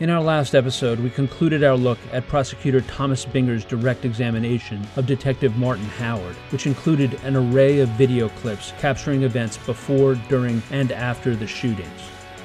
In our last episode, we concluded our look at prosecutor Thomas Binger's direct examination of Detective Martin Howard, which included an array of video clips capturing events before, during, and after the shootings.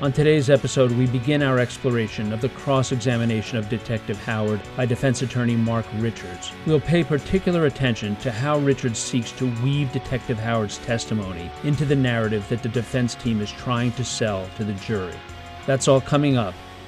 On today's episode, we begin our exploration of the cross-examination of Detective Howard by defense attorney Mark Richards. We'll pay particular attention to how Richards seeks to weave Detective Howard's testimony into the narrative that the defense team is trying to sell to the jury. That's all coming up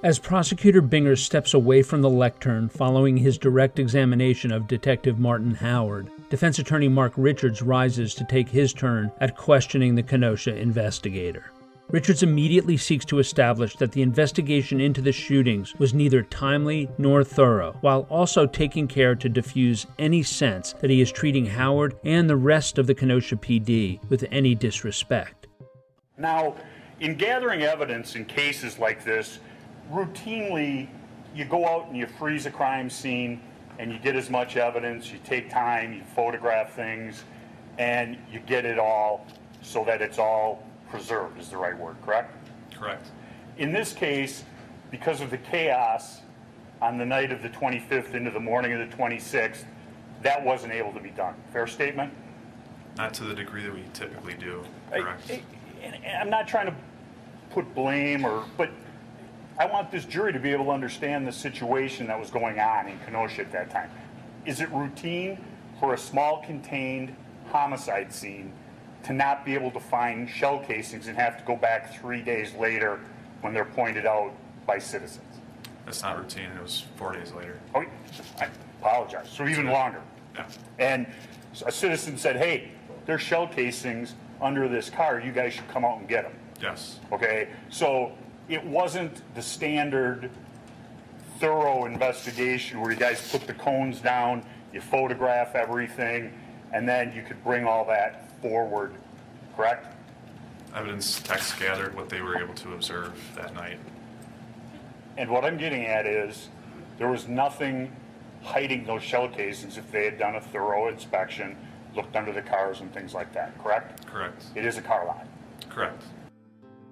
As Prosecutor Binger steps away from the lectern following his direct examination of Detective Martin Howard, defense attorney Mark Richards rises to take his turn at questioning the Kenosha investigator. Richards immediately seeks to establish that the investigation into the shootings was neither timely nor thorough, while also taking care to diffuse any sense that he is treating Howard and the rest of the Kenosha PD with any disrespect. Now, in gathering evidence in cases like this, routinely, you go out and you freeze a crime scene and you get as much evidence, you take time, you photograph things, and you get it all so that it's all preserved is the right word, correct? Correct. In this case, because of the chaos on the night of the 25th into the morning of the 26th, that wasn't able to be done. Fair statement? Not to the degree that we typically do, correct? I'm not trying to put blame but I want this jury to be able to understand the situation that was going on in Kenosha at that time. Is it routine for a small contained homicide scene to not be able to find shell casings and have to go back 3 days later when they're pointed out by citizens? That's not routine. It was 4 days later. Oh, I apologize. So even longer. Yeah. And a citizen said, hey, there's shell casings under this car. You guys should come out and get them. Yes. Okay. So it wasn't the standard thorough investigation where you guys put the cones down, you photograph everything, and then you could bring all that forward, correct? Evidence, text gathered, what they were able to observe that night. And what I'm getting at is there was nothing hiding those shell casings if they had done a thorough inspection, looked under the cars and things like that, correct? Correct. It is a car lot. Correct.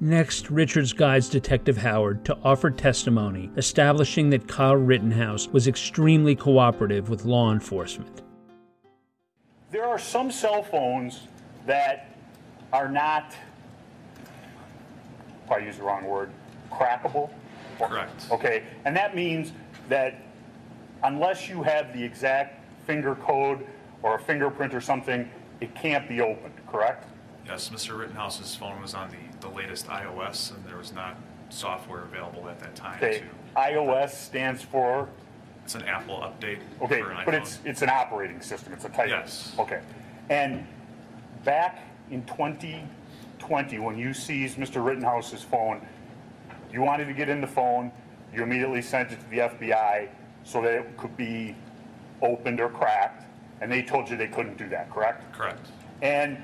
Next, Richards guides Detective Howard to offer testimony establishing that Kyle Rittenhouse was extremely cooperative with law enforcement. There are some cell phones that are not, if I use the wrong word, crackable. Correct. Okay, and that means that unless you have the exact finger code or a fingerprint or something, it can't be opened, correct? Yes, Mr. Rittenhouse's phone was on the latest iOS, and there was not software available at that time. Okay. iOS stands for? It's an Apple update. Okay, but it's an operating system. It's a type. Yes. Okay. And back in 2020, when you seized Mr. Rittenhouse's phone, you wanted to get in the phone. You immediately sent it to the FBI so that it could be opened or cracked, and they told you they couldn't do that, correct? Correct. And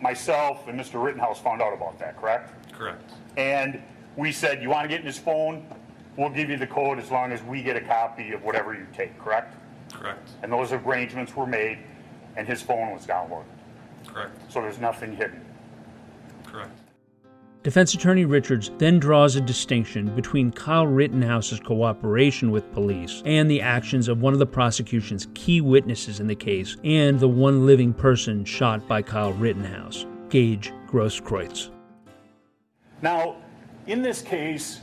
myself and Mr. Rittenhouse found out about that, correct? Correct. And we said, you want to get in his phone? We'll give you the code as long as we get a copy of whatever you take, correct? Correct. And those arrangements were made, and his phone was downloaded. Correct. So there's nothing hidden. Correct. Defense Attorney Richards then draws a distinction between Kyle Rittenhouse's cooperation with police and the actions of one of the prosecution's key witnesses in the case and the one living person shot by Kyle Rittenhouse. Gaige Grosskreutz. Now, in this case,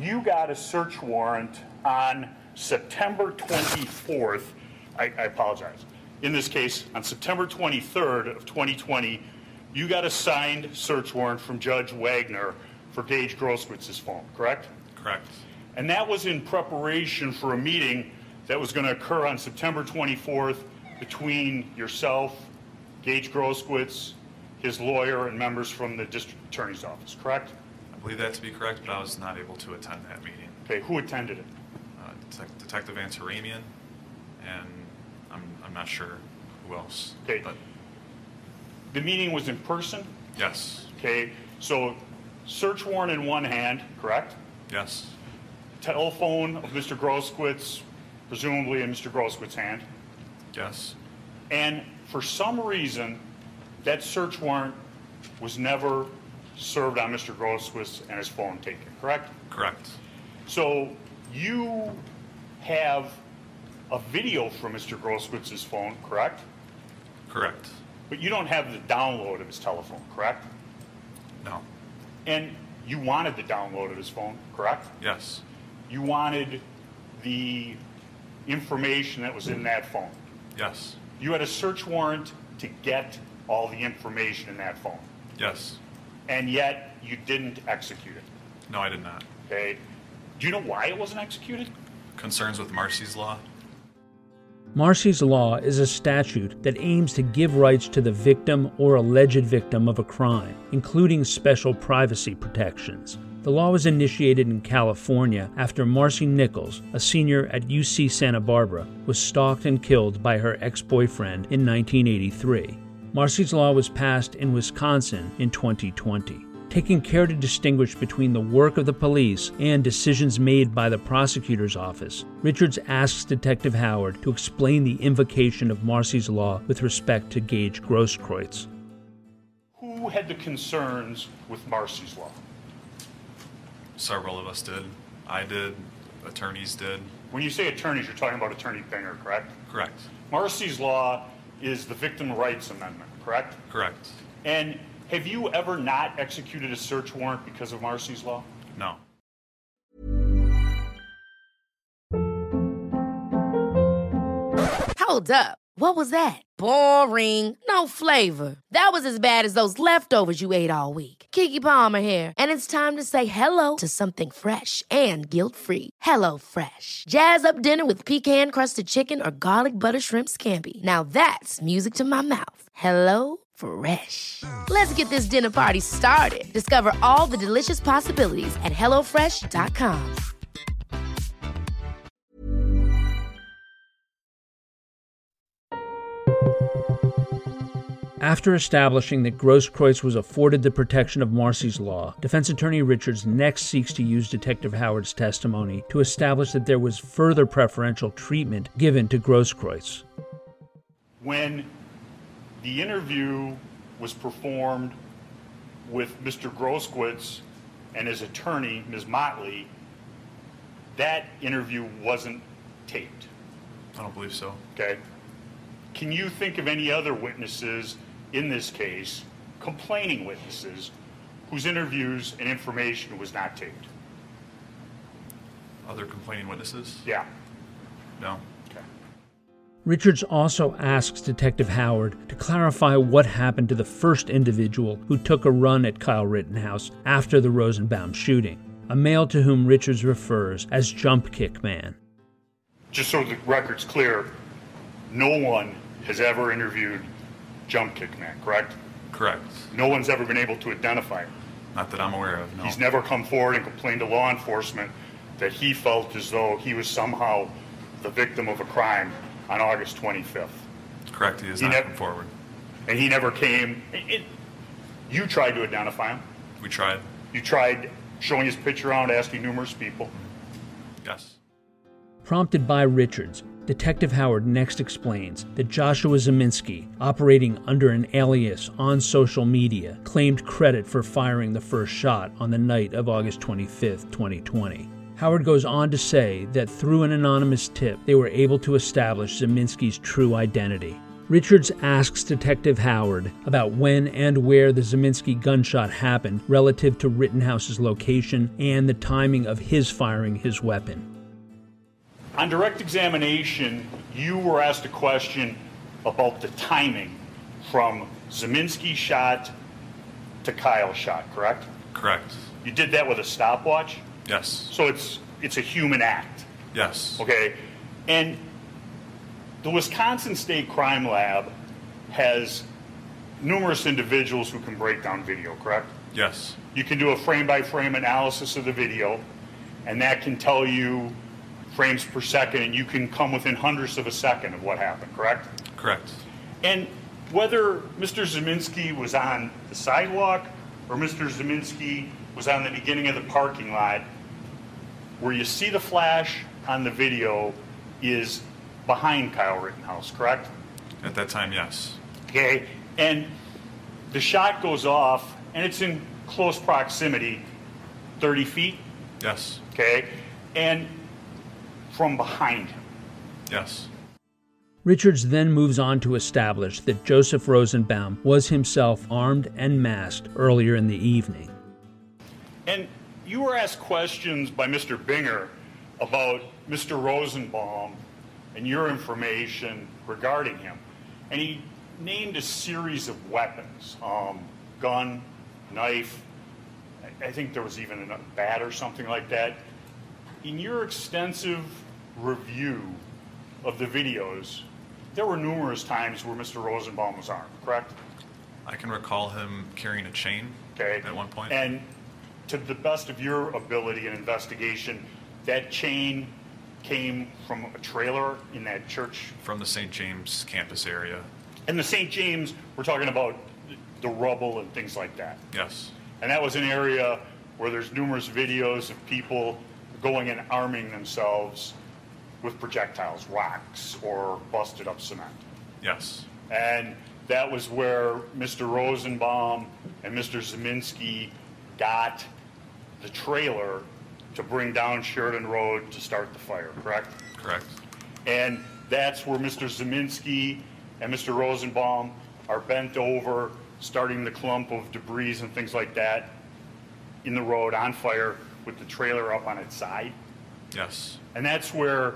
you got a search warrant on September 24th. I apologize. In this case, on September 23rd of 2020, you got a signed search warrant from Judge Wagner for Gaige Grosskreitz's phone, correct? Correct. And that was in preparation for a meeting that was going to occur on September 24th between yourself, Gaige Grosskreutz, his lawyer, and members from the district attorney's office, correct? I believe that to be correct, but I was not able to attend that meeting. Okay, who attended it? Detective Antaramian, and I'm not sure who else. Okay. But the meeting was in person? Yes. Okay, so search warrant in one hand, correct? Yes. Telephone of Mr. Grosskreutz, presumably in Mr. Grossquitz's hand. Yes. And for some reason, that search warrant was never served on Mr. Grosskreutz and his phone taken, correct? Correct. So you have a video from Mr. Grossquitz's phone, correct? Correct. But you don't have the download of his telephone, correct? No. And you wanted the download of his phone, correct? Yes. You wanted the information that was in that phone? Yes. You had a search warrant to get all the information in that phone? Yes. And yet you didn't execute it? No, I did not. Okay. Do you know why it wasn't executed? Concerns with Marsy's Law. Marsy's Law is a statute that aims to give rights to the victim or alleged victim of a crime, including special privacy protections. The law was initiated in California after Marsy Nicholas, a senior at UC Santa Barbara, was stalked and killed by her ex-boyfriend in 1983. Marsy's Law was passed in Wisconsin in 2020, taking care to distinguish between the work of the police and decisions made by the prosecutor's office. Richards asks Detective Howard to explain the invocation of Marsy's Law with respect to Gaige Grosskreutz. Who had the concerns with Marsy's Law? Several of us did. I did. Attorneys did. When you say attorneys, you're talking about Attorney Binger, correct? Correct. Marsy's Law is the Victim Rights Amendment, correct? Correct. And have you ever not executed a search warrant because of Marsy's Law? No. Hold up. What was that? Boring. No flavor. That was as bad as those leftovers you ate all week. Keke Palmer here. And it's time to say hello to something fresh and guilt-free. HelloFresh. Jazz up dinner with pecan-crusted chicken, or garlic butter shrimp scampi. Now that's music to my mouth. HelloFresh. Let's get this dinner party started. Discover all the delicious possibilities at HelloFresh.com. After establishing that Grosskreutz was afforded the protection of Marsy's Law, defense attorney Richards next seeks to use Detective Howard's testimony to establish that there was further preferential treatment given to Grosskreutz. When the interview was performed with Mr. Grosskreutz and his attorney, Ms. Motley, that interview wasn't taped. I don't believe so. Okay. Can you think of any other witnesses in this case, complaining witnesses, whose interviews and information was not taped? Other complaining witnesses? Yeah. No. Okay. Richards also asks Detective Howard to clarify what happened to the first individual who took a run at Kyle Rittenhouse after the Rosenbaum shooting, a male to whom Richards refers as Jump Kick Man. Just so the record's clear, no one has ever interviewed Jump Kick Man, correct? Correct. No one's ever been able to identify him? Not that I'm aware of, no. He's never come forward and complained to law enforcement that he felt as though he was somehow the victim of a crime on August 25th. Correct, he has not come forward. And he never came. You tried to identify him? We tried. You tried showing his picture around, asking numerous people? Yes. Prompted by Richards, Detective Howard next explains that Joshua Ziminski, operating under an alias on social media, claimed credit for firing the first shot on the night of August 25, 2020. Howard goes on to say that through an anonymous tip, they were able to establish Ziminski's true identity. Richards asks Detective Howard about when and where the Ziminski gunshot happened relative to Rittenhouse's location and the timing of his firing his weapon. On direct examination, you were asked a question about the timing from Ziminski shot to Kyle shot, correct? Correct. You did that with a stopwatch? Yes. So it's a human act? Yes. Okay. And the Wisconsin State Crime Lab has numerous individuals who can break down video, correct? Yes. You can do a frame-by-frame analysis of the video, and that can tell you frames per second, and you can come within hundredths of a second of what happened, correct? Correct. And whether Mr. Ziminski was on the sidewalk or Mr. Ziminski was on the beginning of the parking lot, where you see the flash on the video is behind Kyle Rittenhouse, correct? At that time, yes. Okay, and the shot goes off, and it's in close proximity, 30 feet? Yes. Okay, and from behind him? Yes. Richards then moves on to establish that Joseph Rosenbaum was himself armed and masked earlier in the evening. And you were asked questions by Mr. Binger about Mr. Rosenbaum and your information regarding him. And he named a series of weapons, gun, knife, I think there was even a bat or something like that. In your extensive review of the videos, there were numerous times where Mr. Rosenbaum was armed, correct? I can recall him carrying a chain at one point. And to the best of your ability and investigation, that chain came from a trailer in that church? From the St. James campus area. And the St. James, we're talking about the rubble and things like that? Yes. And that was an area where there's numerous videos of people going and arming themselves with projectiles, rocks, or busted up cement. Yes. And that was where Mr. Rosenbaum and Mr. Ziminski got the trailer to bring down Sheridan Road to start the fire, correct? Correct. And that's where Mr. Ziminski and Mr. Rosenbaum are bent over, starting the clump of debris and things like that in the road on fire with the trailer up on its side. Yes. And that's where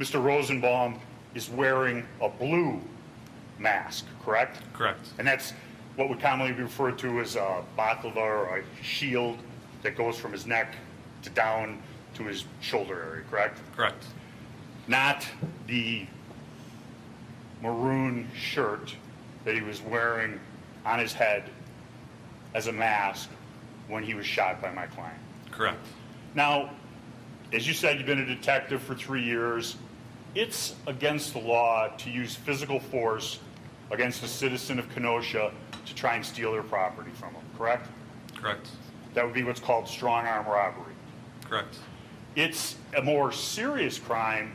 Mr. Rosenbaum is wearing a blue mask, correct? Correct. And that's what would commonly be referred to as a baklava or a shield that goes from his neck to down to his shoulder area, correct? Correct. Not the maroon shirt that he was wearing on his head as a mask when he was shot by my client. Correct. Now, as you said, you've been a detective for 3 years. It's against the law to use physical force against a citizen of Kenosha to try and steal their property from them, correct? Correct. That would be what's called strong arm robbery. Correct. It's a more serious crime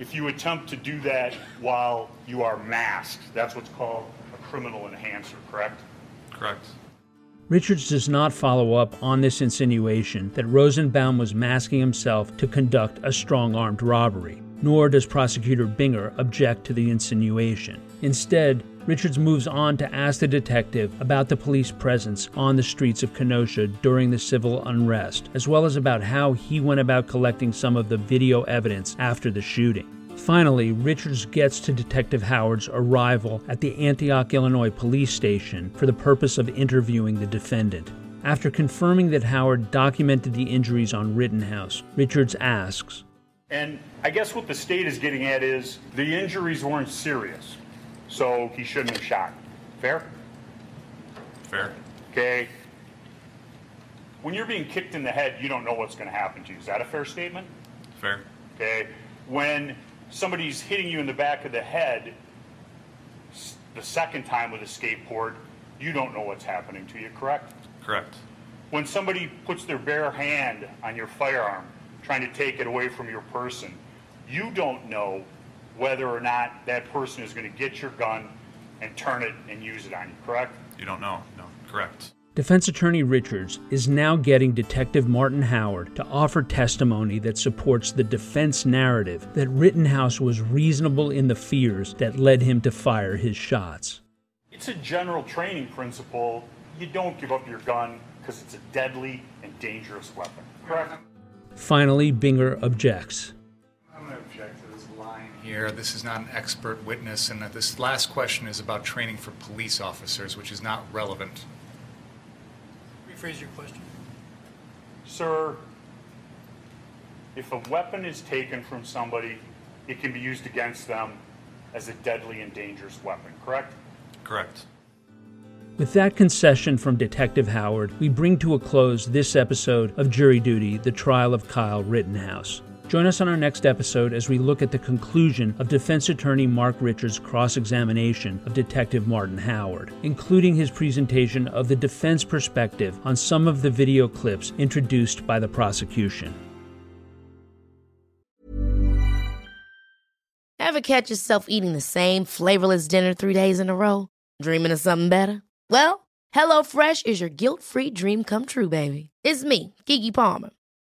if you attempt to do that while you are masked. That's what's called a criminal enhancer, correct? Correct. Richards does not follow up on this insinuation that Rosenbaum was masking himself to conduct a strong-armed robbery, nor does Prosecutor Binger object to the insinuation. Instead, Richards moves on to ask the detective about the police presence on the streets of Kenosha during the civil unrest, as well as about how he went about collecting some of the video evidence after the shooting. Finally, Richards gets to Detective Howard's arrival at the Antioch, Illinois police station for the purpose of interviewing the defendant. After confirming that Howard documented the injuries on Rittenhouse, Richards asks, "And I guess what the state is getting at is the injuries weren't serious, so he shouldn't have shot. Fair? Fair. Okay. When you're being kicked in the head, you don't know what's going to happen to you. Is that a fair statement? Fair. Okay. When somebody's hitting you in the back of the head the second time with a skateboard, you don't know what's happening to you, correct? Correct. When somebody puts their bare hand on your firearm, trying to take it away from your person, you don't know whether or not that person is going to get your gun and turn it and use it on you, correct? You don't know. No, correct. Defense Attorney Richards is now getting Detective Martin Howard to offer testimony that supports the defense narrative that Rittenhouse was reasonable in the fears that led him to fire his shots. It's a general training principle. You don't give up your gun because it's a deadly and dangerous weapon. Correct? Finally, Binger objects. I'm going to object to this line here. This is not an expert witness, and that this last question is about training for police officers, which is not relevant. Rephrase your question. Sir, if a weapon is taken from somebody, it can be used against them as a deadly and dangerous weapon, correct? Correct. With that concession from Detective Howard, we bring to a close this episode of Jury Duty, the trial of Kyle Rittenhouse. Join us on our next episode as we look at the conclusion of defense attorney Mark Richards' cross-examination of Detective Martin Howard, including his presentation of the defense perspective on some of the video clips introduced by the prosecution. Ever catch yourself eating the same flavorless dinner 3 days in a row? Dreaming of something better? Well, HelloFresh is your guilt-free dream come true, baby. It's me, Keke Palmer.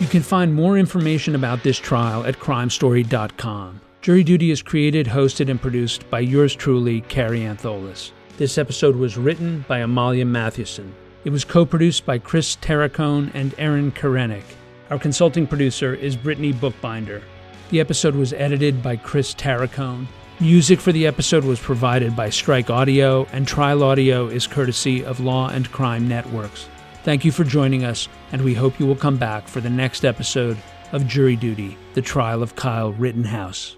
You can find more information about this trial at CrimeStory.com. Jury Duty is created, hosted, and produced by yours truly, Cary Antholis. This episode was written by Amalia Mathewson. It was co-produced by Chris Terracone and Aaron Karenik. Our consulting producer is Brittany Bookbinder. The episode was edited by Chris Terracone. Music for the episode was provided by Strike Audio, and Trial Audio is courtesy of Law and Crime Networks. Thank you for joining us, and we hope you will come back for the next episode of Jury Duty, the trial of Kyle Rittenhouse.